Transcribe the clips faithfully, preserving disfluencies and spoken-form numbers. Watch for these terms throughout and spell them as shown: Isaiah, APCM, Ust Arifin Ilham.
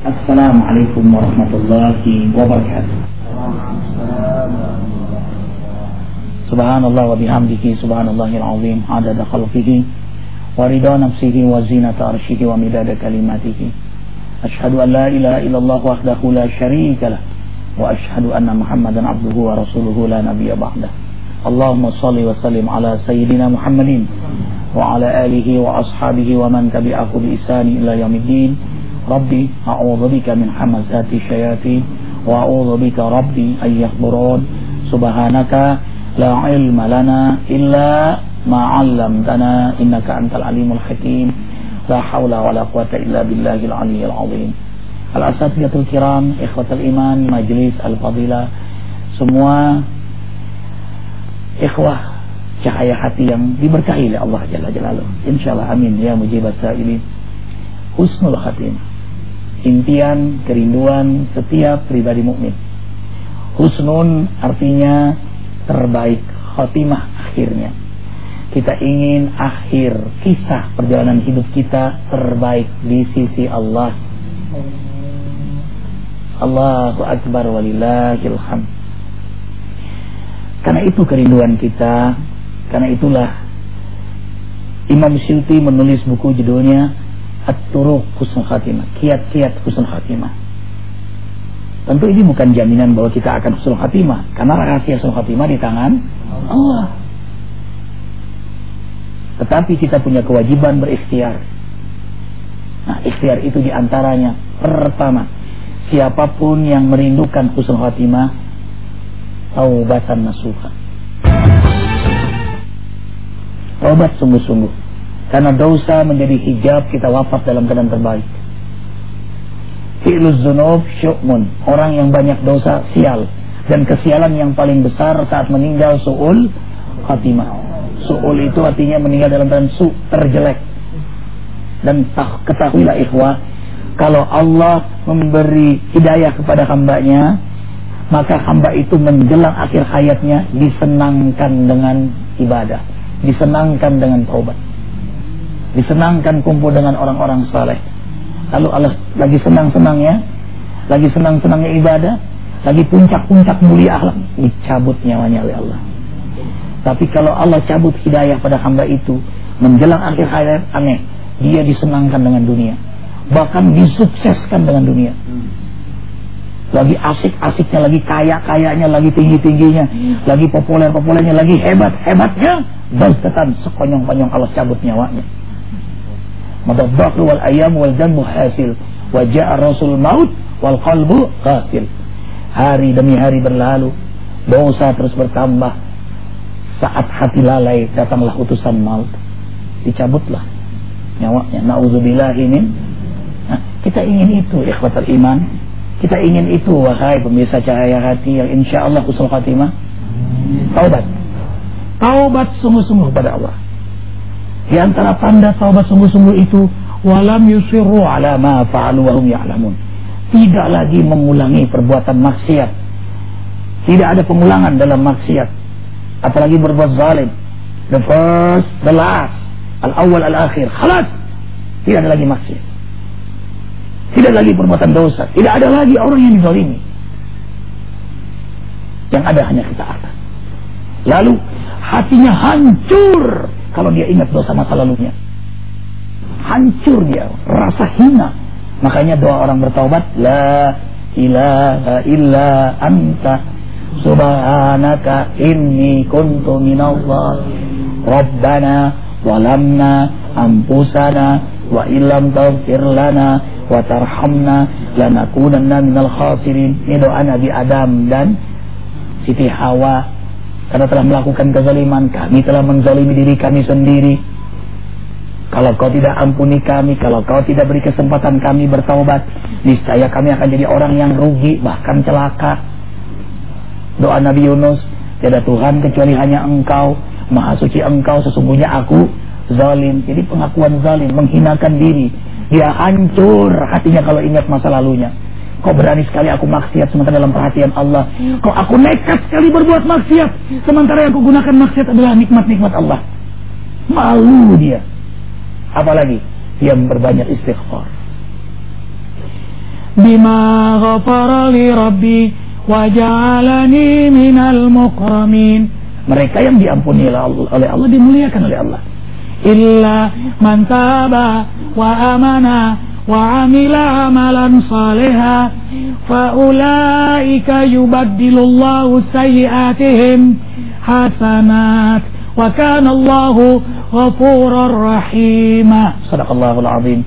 Assalamu alaikum wa rahmatullahi wa barakatuh. Subhanallah wa bihamdihi, subhanallahi al-azim, adada khalqihi wa rida nafsihi wa zinata arshihi wa midada kalimatihi. Ashhadu an la ilaha illallah wahdahu la sharika lah wa ashhadu anna Muhammadan abduhu wa rasuluhu la nabiyya ba'dah. Allahumma salli wa sallim ala sayyidina Muhammadin wa ala alihi wa ashabihi wa man tabi'ahu bi ihsani ila yaumiddin. ربي أعوذ بك من حمزات الشياطين وأعوذ بك ربي أن يحضرون سبحانك لا علم لنا إلا ما علمتنا إنك أنت العليم الحكيم لا حول ولا قوة إلا بالله العلي العظيم. الأساتذة الكرام, إخوة الإيمان, مجلس الفضيلة, semua ikhwah cahaya hati yang diberkahi oleh Allah Jalla Jalaluh. Insyaallah, amin ya mujibat sa'ilin. Husnul khotimah, impian, kerinduan setiap pribadi mukmin. Husnun artinya terbaik, khotimah akhirnya. Kita ingin akhir kisah perjalanan hidup kita terbaik di sisi Allah. Allahu akbar walillahil hamd. Karena itu kerinduan kita, karena itulah Imam Syuuti menulis buku judulnya At-Turuq Husnul Khotimah, Kiat-kiat husnul khotimah. Tentu ini bukan jaminan bahwa kita akan husnul khotimah, karena rahasia husnul khotimah di tangan Allah. Tetapi kita punya kewajiban berikhtiar. Nah, ikhtiar itu diantaranya, pertama, siapapun yang merindukan husnul khotimah, taubatan nasuha, taubat sungguh-sungguh. Karena dosa menjadi hijab kita wafat dalam keadaan terbaik. Fi'luz dzunub syu'mun, orang yang banyak dosa sial, dan kesialan yang paling besar saat meninggal su'ul khatimah. Su'ul itu artinya meninggal dalam keadaan su, terjelek. Dan ketahuilah ikhwah, kalau Allah memberi hidayah kepada hambanya, maka hamba itu menjelang akhir hayatnya disenangkan dengan ibadah, disenangkan dengan taubat, disenangkan kumpul dengan orang-orang saleh. Lalu Allah lagi senang-senangnya, lagi senang-senangnya ibadah, lagi puncak-puncak mulia akhlak, dicabut nyawanya oleh Allah. Tapi kalau Allah cabut hidayah pada hamba itu menjelang akhir hayat, aneh, dia disenangkan dengan dunia, bahkan disukseskan dengan dunia. Lagi asik-asiknya, lagi kaya-kayanya, lagi tinggi-tingginya, lagi populer-populernya, lagi hebat-hebatnya, bastatan sekonyong-konyong Allah cabut nyawanya. Madabbaru wal ayam wal jambu hasil, wajah rasul maut wal qalbu qatil. Hari demi hari berlalu, dosa terus bertambah. Saat hati lalai, datanglah utusan maut, dicabutlah nyawanya. Nauzubillahi min. Nah, kita ingin itu, ikhwatul iman. Kita ingin itu, wahai pemirsa cahaya hati yang insya Allah husnul khotimah. Taubat, taubat sungguh-sungguh kepada Allah. Di antara tanda taubat sungguh-sungguh itu, walam yusirru ala ma fa'alu wa hum ya'lamun, tidak lagi mengulangi perbuatan maksiat. Tidak ada pengulangan dalam maksiat, apalagi berbuat zalim. The first, the last, al-awwal, al-akhir, khalas. Tidak ada lagi maksiat, tidak lagi perbuatan dosa, tidak ada lagi orang yang dizalimi. Yang ada hanya ketaatan. Lalu hatinya hancur kalau dia ingat dosa masa lalunya. Hancur dia, rasa hina. Makanya doa orang bertaubat, la ilaha illa anta subhanaka inni kuntu minallah rabbana walamna ampusana wa illam taghfir lana wa tarhamna lanakunanna minal khasirin. Ini doa Nabi Adam dan Siti Hawa, karena telah melakukan kezaliman. Kami telah menzalimi diri kami sendiri. Kalau kau tidak ampuni kami, kalau kau tidak beri kesempatan kami bertaubat, niscaya kami akan jadi orang yang rugi, bahkan celaka. Doa Nabi Yunus, tiada Tuhan kecuali hanya engkau, maha suci engkau, sesungguhnya aku zalim. Jadi pengakuan zalim, menghinakan diri. Dia hancur hatinya kalau ingat masa lalunya. Kau berani sekali aku maksiat sementara dalam perhatian Allah. Kau aku nekat sekali berbuat maksiat sementara yang kugunakan maksiat adalah nikmat-nikmat Allah. Malu dia. Apalagi dia memperbanyak istighfar. بما غفر li Rabbi wa ja'alani minal mukramin. Mereka yang diampuni oleh Allah, dimuliakan oleh Allah. Illa man taba wa amana wa amila amalan saliha fa ulaika yubaddilullahu sayyiatihim hasanat wa kana Allahu ghafurur rahima. Sadaqallahul azim.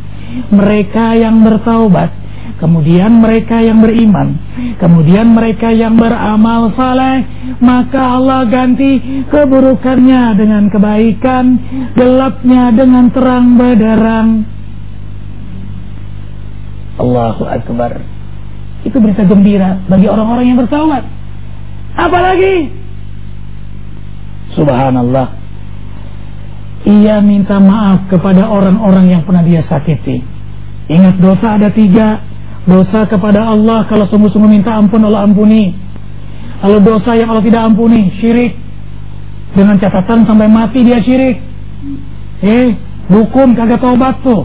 Mereka yang bertaubat, kemudian mereka yang beriman, kemudian mereka yang beramal saleh, maka Allah ganti keburukannya dengan kebaikan, gelapnya dengan terang benderang. Allahu Akbar. Itu berita gembira bagi orang-orang yang bertaubat. Apalagi, subhanallah, ia minta maaf kepada orang-orang yang pernah dia sakiti. Ingat, dosa ada tiga. Dosa kepada Allah kalau sungguh-sungguh minta ampun, Allah ampuni. Kalau dosa yang Allah tidak ampuni, syirik, dengan catatan sampai mati dia syirik. Eh, dukun kagak taubat tuh,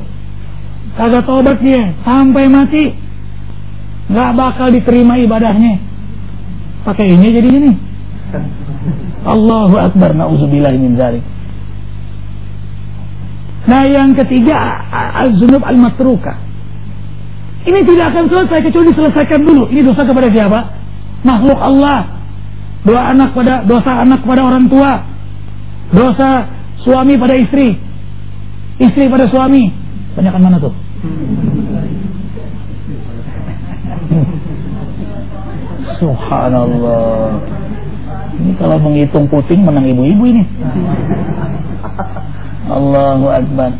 kagak taubat dia sampai mati, gak bakal diterima ibadahnya. Pakai ini jadinya nih. Allahu Akbar, na'udzubillah min dzalik. Nah, yang ketiga, az-zunub al-matrukah. Ini tidak akan selesai kecuali diselesaikan dulu. Ini dosa kepada siapa? Makhluk Allah. Doa anak pada dosa anak pada orang tua. Dosa suami pada istri. Istri pada suami. Banyakan mana tuh? Subhanallah. Ini kalau menghitung puting menang ibu-ibu ini. Allahu Akbar.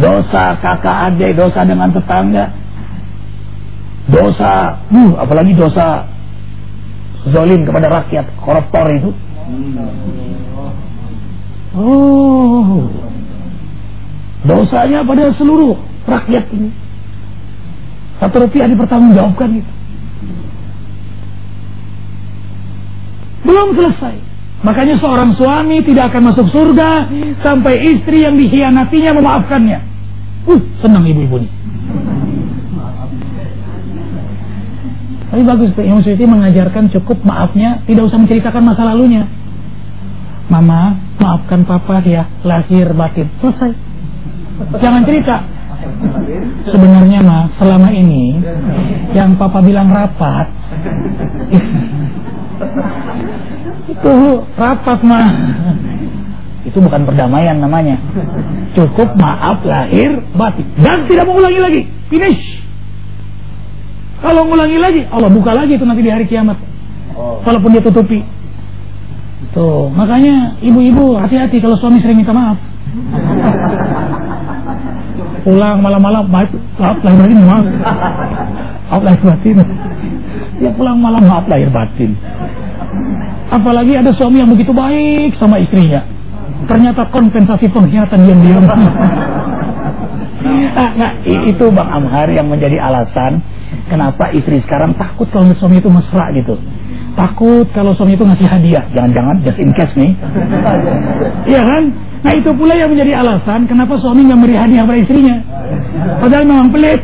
Dosa kakak adik, dosa dengan tetangga. Dosa, uh, apalagi dosa zalim kepada rakyat, koruptor itu. Oh, dosanya pada seluruh rakyat ini. Satu rupiah dipertanggungjawabkan itu. Belum selesai. Makanya seorang suami tidak akan masuk surga sampai istri yang dikhianatinya memaafkannya. Uh, senang ibu-ibu ini. Tapi bagus, Imam Suyuti mengajarkan cukup maafnya, tidak usah menceritakan masa lalunya. Mama, maafkan papa ya, lahir batin. Selesai. Jangan cerita. Sebenarnya mah, selama ini yang papa bilang rapat, itu rapat mah. Itu bukan perdamaian namanya. Cukup maaf lahir batin dan tidak mengulangi lagi. Finish. Kalau ngulangi lagi, Allah buka lagi itu nanti di hari kiamat. Oh. Walaupun dia tutupi. Tuh, makanya ibu-ibu hati-hati kalau suami sering minta maaf. Pulang malam-malam, maaf lahir batin, maaf. Maaf lahir batin. Dia pulang malam, maaf lahir batin. Apalagi ada suami yang begitu baik sama istrinya. Ternyata kompensasi pengkhianatan diam-diam. Nah, nah, itu Bang Amhar yang menjadi alasan kenapa istri sekarang takut kalau suami itu mesra gitu. Takut kalau suami itu ngasih hadiah. Jangan-jangan just in case nih. Iya kan? Nah, itu pula yang menjadi alasan kenapa suami gak beri hadiah pada istrinya. Padahal memang pelit.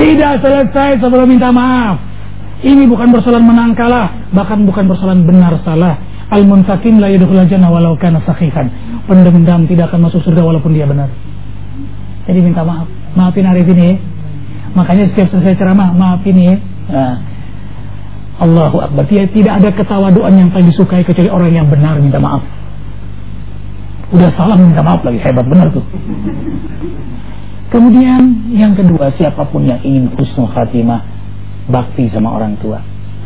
Tidak selesai sebelum minta maaf. Ini bukan persoalan menang kalah, bahkan bukan persoalan benar salah. Al-muntakim la yadkhulul jannah walau kana sakhifan. Pendendam tidak akan masuk surga walaupun dia benar. Jadi minta maaf, maafin Arifin ya. Makanya setiap selesai ceramah, maafin ya. Nah, Allahu Akbar. Tidak ada ketawaduan yang paling disukai kecuali orang yang benar minta maaf. Udah salah minta maaf lagi, hebat benar tuh. Kemudian yang kedua, siapapun yang ingin husnul khatimah, bakti sama orang tua.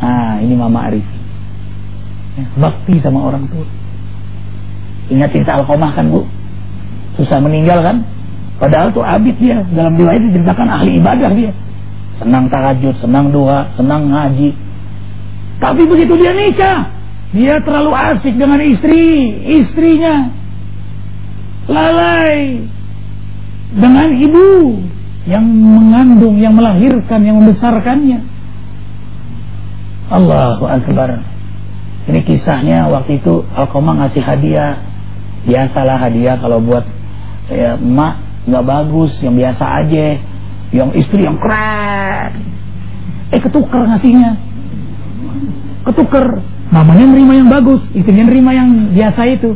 Ah, ini Mama Arifin. Bakti sama orang tua. Ingat cerita Alqamah kan, Bu? Susah meninggal kan? Padahal tuh abid dia, dalam riwayat diceritakan ahli ibadah dia. Senang tahajud, senang doa, senang ngaji. Tapi begitu dia nikah, dia terlalu asik dengan istri, istrinya. Lalai dengan ibu yang mengandung, yang melahirkan, yang membesarkannya. Allahu Akbar. Ini kisahnya waktu itu Alqamah ngasih hadiah. Biasalah hadiah kalau buat ya, emak nggak bagus, yang biasa aja, yang istri yang keren. Eh ketuker ngasihnya, ketuker. Mamanya nerima yang bagus, istrinya nerima yang biasa itu.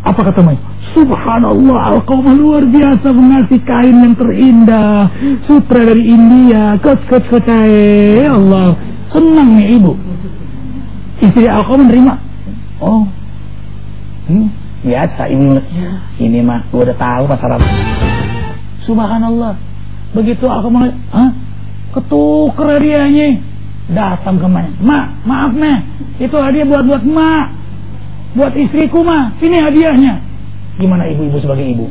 Apa kata Mai? Subhanallah, Al-Qawma luar biasa mengasih kain yang terindah, sutra dari India, koc-koc-kocai. Ya Allah, senang nih ibu. Istri Al-Qawma nerima. Oh, hmm, biasa ini. Ini mah, gua udah tahu masalah. Subhanallah, begitu Al-Qawma, hah? Ketuker hadiahnya. Datang kemana? Mak, maaf mah, itu hadiah buat buat mak, buat istriku mah. Sini hadiahnya. Gimana ibu-ibu sebagai ibu?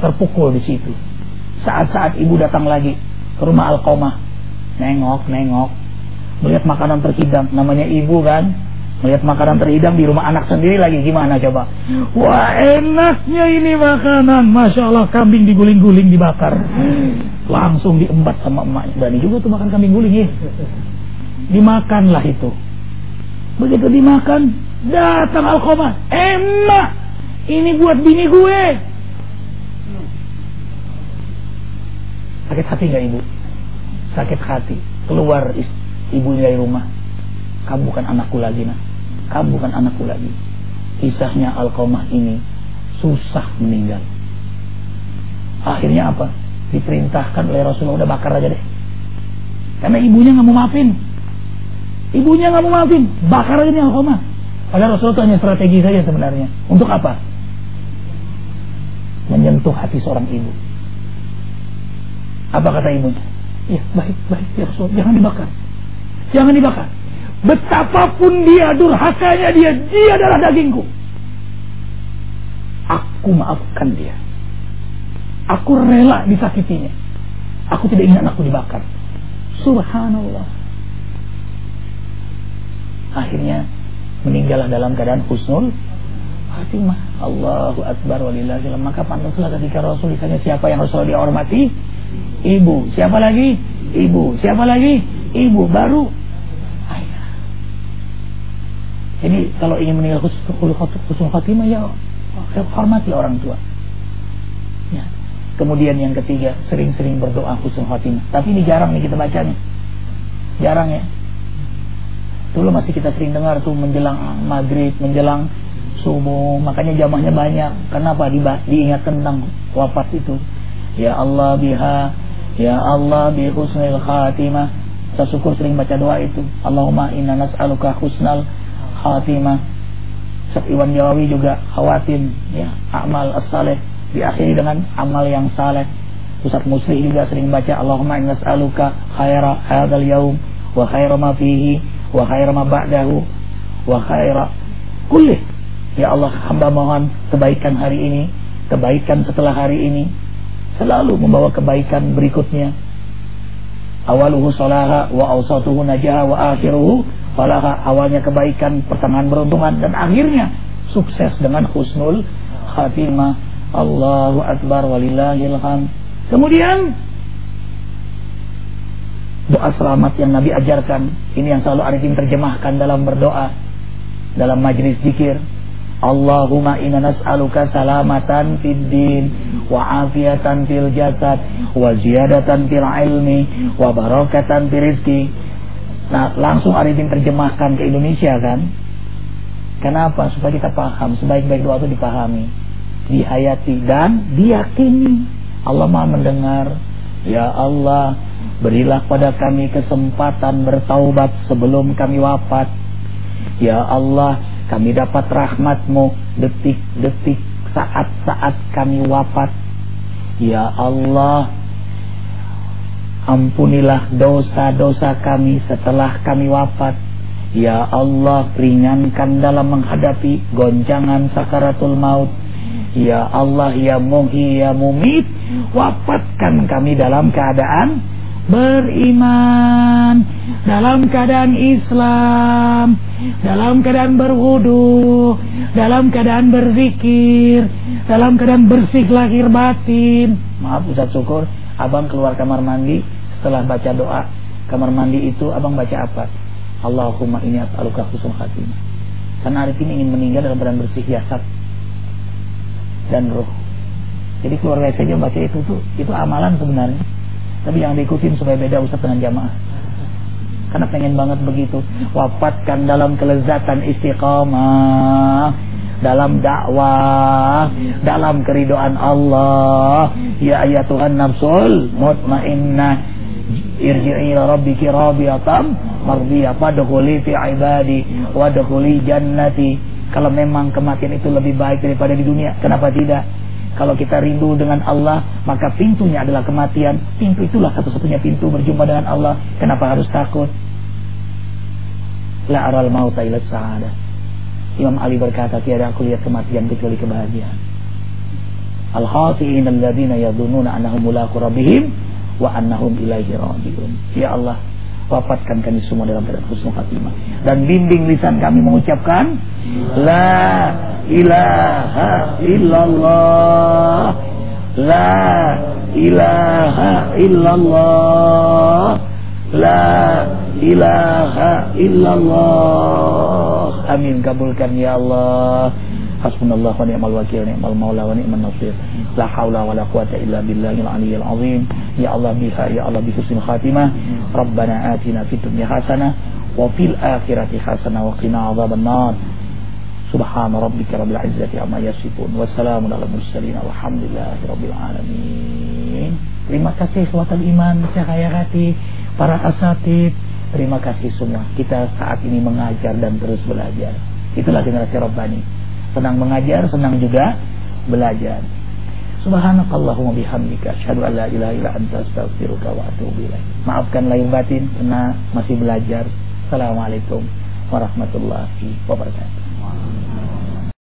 Terpukul di situ. Saat-saat ibu datang lagi ke rumah Al-Qawmah, nengok, nengok, melihat makanan terhidang. Namanya ibu kan, melihat makanan terhidang di rumah anak sendiri lagi. Gimana coba? Wah enaknya ini makanan, masya Allah, kambing diguling-guling dibakar. Langsung diembat sama emaknya. Berani juga tuh makan kambing guling ya. Dimakanlah itu. Begitu dimakan, datang Al-Qawmah, emak, ini buat bini gue. Sakit hati gak ibu? Sakit hati. Keluar ibunya dari rumah. Kamu bukan anakku lagi nak. Kamu bukan anakku lagi. Kisahnya Al-Qawmah ini susah meninggal. Akhirnya apa? Diperintahkan oleh Rasulullah, udah bakar aja deh, karena ibunya gak mau maafin. Ibunya gak mau maafin, bakar aja nih Al-Qawmah. Padahal Rasulullah itu hanya strategi saja sebenarnya. Untuk apa? Menyentuh hati seorang ibu. Apa kata ibunya? Ya baik, baik ya Rasulullah, jangan dibakar, jangan dibakar. Betapapun dia durhakanya dia, dia adalah dagingku. Aku maafkan dia, aku rela disakitinya, aku tidak ingin anakku dibakar. Subhanallah. Akhirnya meninggallah dalam keadaan husnul khotimah. Allahu Akbar walillahi alhamd. Maka pantaslah ketika Rasul ditanya siapa yang harus dihormati? Ibu. Siapa lagi? Ibu. Siapa lagi? Ibu. Baru ayah. Jadi kalau ingin meninggal husnul khotimah, ya hormati orang tua. Ya. Kemudian yang ketiga, sering-sering berdoa husnul khotimah. Tapi ini jarang nih kita bacanya, jarang ya. Dulu masih kita sering dengar tuh menjelang maghrib, menjelang subuh, makanya jamaahnya banyak. Kenapa? Diingatkan tentang wafat itu. Ya Allah biha, ya Allah bi husnul khotimah. Kita syukur sering baca doa itu. Allahumma inna nas'aluka husnal khotimah. Syekh Iwan Jawawi juga khawatim ya, amal as-salih diakhiri dengan amal yang saleh. Ustaz Musri juga sering baca Allahumma inna nas'aluka khaira hadzal yaum wa khaira ma fihi wa khaira ma ba'dahu wa khaira kullih. Ya Allah, hamba mohon kebaikan hari ini, kebaikan setelah hari ini, selalu membawa kebaikan berikutnya. Awaluhu salaha wa awsatuhu najaha wa akhiruhu falaha. Awalnya kebaikan, pertengahan beruntungan, dan akhirnya sukses dengan husnul khatimah. Allahu Akbar walillahil hamd. Kemudian doa selamat yang Nabi ajarkan, ini yang selalu Arifin terjemahkan dalam berdoa, dalam majlis zikir. Allahumma inna nas'aluka salamatan fid din wa afiyatan fil jasad wa ziyadatan fil ilmi wa barakatan fil rizki. Nah, langsung Arifin terjemahkan ke Indonesia kan. Kenapa? Supaya kita paham, sebaik-baik doa itu dipahami, dihayati dan diyakini. Allah Maha mendengar. Ya Allah, berilah pada kami kesempatan bertaubat sebelum kami wafat. Ya Allah, kami dapat rahmat-Mu detik-detik, saat-saat kami wafat. Ya Allah, ampunilah dosa-dosa kami setelah kami wafat. Ya Allah, ringankan dalam menghadapi goncangan sakaratul maut. Ya Allah, ya muhyi ya mumit, wafatkan kami dalam keadaan beriman, dalam keadaan Islam, dalam keadaan berwudu, dalam keadaan berzikir, dalam keadaan bersih lahir batin. Maaf Ustaz Syukur, abang keluar kamar mandi. Setelah baca doa kamar mandi itu, abang baca apa? Allahumma inni as'aluka husnul khatimah. Karena Arifin ingin meninggal dalam keadaan bersih jasad dan roh. Jadi keluarga saja baca itu tuh itu amalan sebenarnya, tapi yang diikutin supaya beda ustaz dengan jamaah. Karena pengen banget begitu, wafatkan dalam kelezatan istiqamah, dalam dakwah, dalam keridhaan Allah. Ya ayatuhan nafsul mutmainnah irji'i ila rabbiki radiyatan mardiyah fadkhuli fi ibadi wadkhuli jannati. Kalau memang kematian itu lebih baik daripada di dunia, kenapa tidak? Kalau kita rindu dengan Allah, maka pintunya adalah kematian. Pintu itulah satu-satunya pintu berjumpa dengan Allah. Kenapa harus takut? La aral mauta illa sa'adah. Imam Ali berkata, tiada aku lihat kematian kecuali kebahagiaan. Al-khati'in alladziina yadhunnuna annahum mulaqu rabbihim wa annahum ilaihi raji'un. Ya Allah, wafatkan kami semua dalam keadaan husnul khatimah, dan bimbing lisan kami mengucapkan la ilaha illallah, la ilaha illallah, la ilaha illallah. Amin, kabulkan ya Allah. Hasbunallah wa ni'mal wakil, ni'mal maula wa ni'man nasir. La haula wa la quwata illa billahil aliyyil azim. Ya Allah biha, ya Allah bi husnil khatimah. Rabbana atina fid dunya hasanah wa fil akhirati hasanah wa qina adzaban nar. Subhana rabbika rabbil izzati amma yasifun wa salamun alal mursalin walhamdulillahi rabbil alamin. Terima kasih Ikhwatul Iman, cahaya hati, para asatid. Terima kasih semua. Kita saat ini mengajar dan terus belajar. Itulah generasi Rabbani. Senang mengajar, senang juga belajar. Subhanakallahumma bihamdika asyhadu an la ilaha illa anta astaghfiruka wa atubu ilaik. Maafkan lahir batin karena masih belajar. Assalamualaikum warahmatullahi wabarakatuh.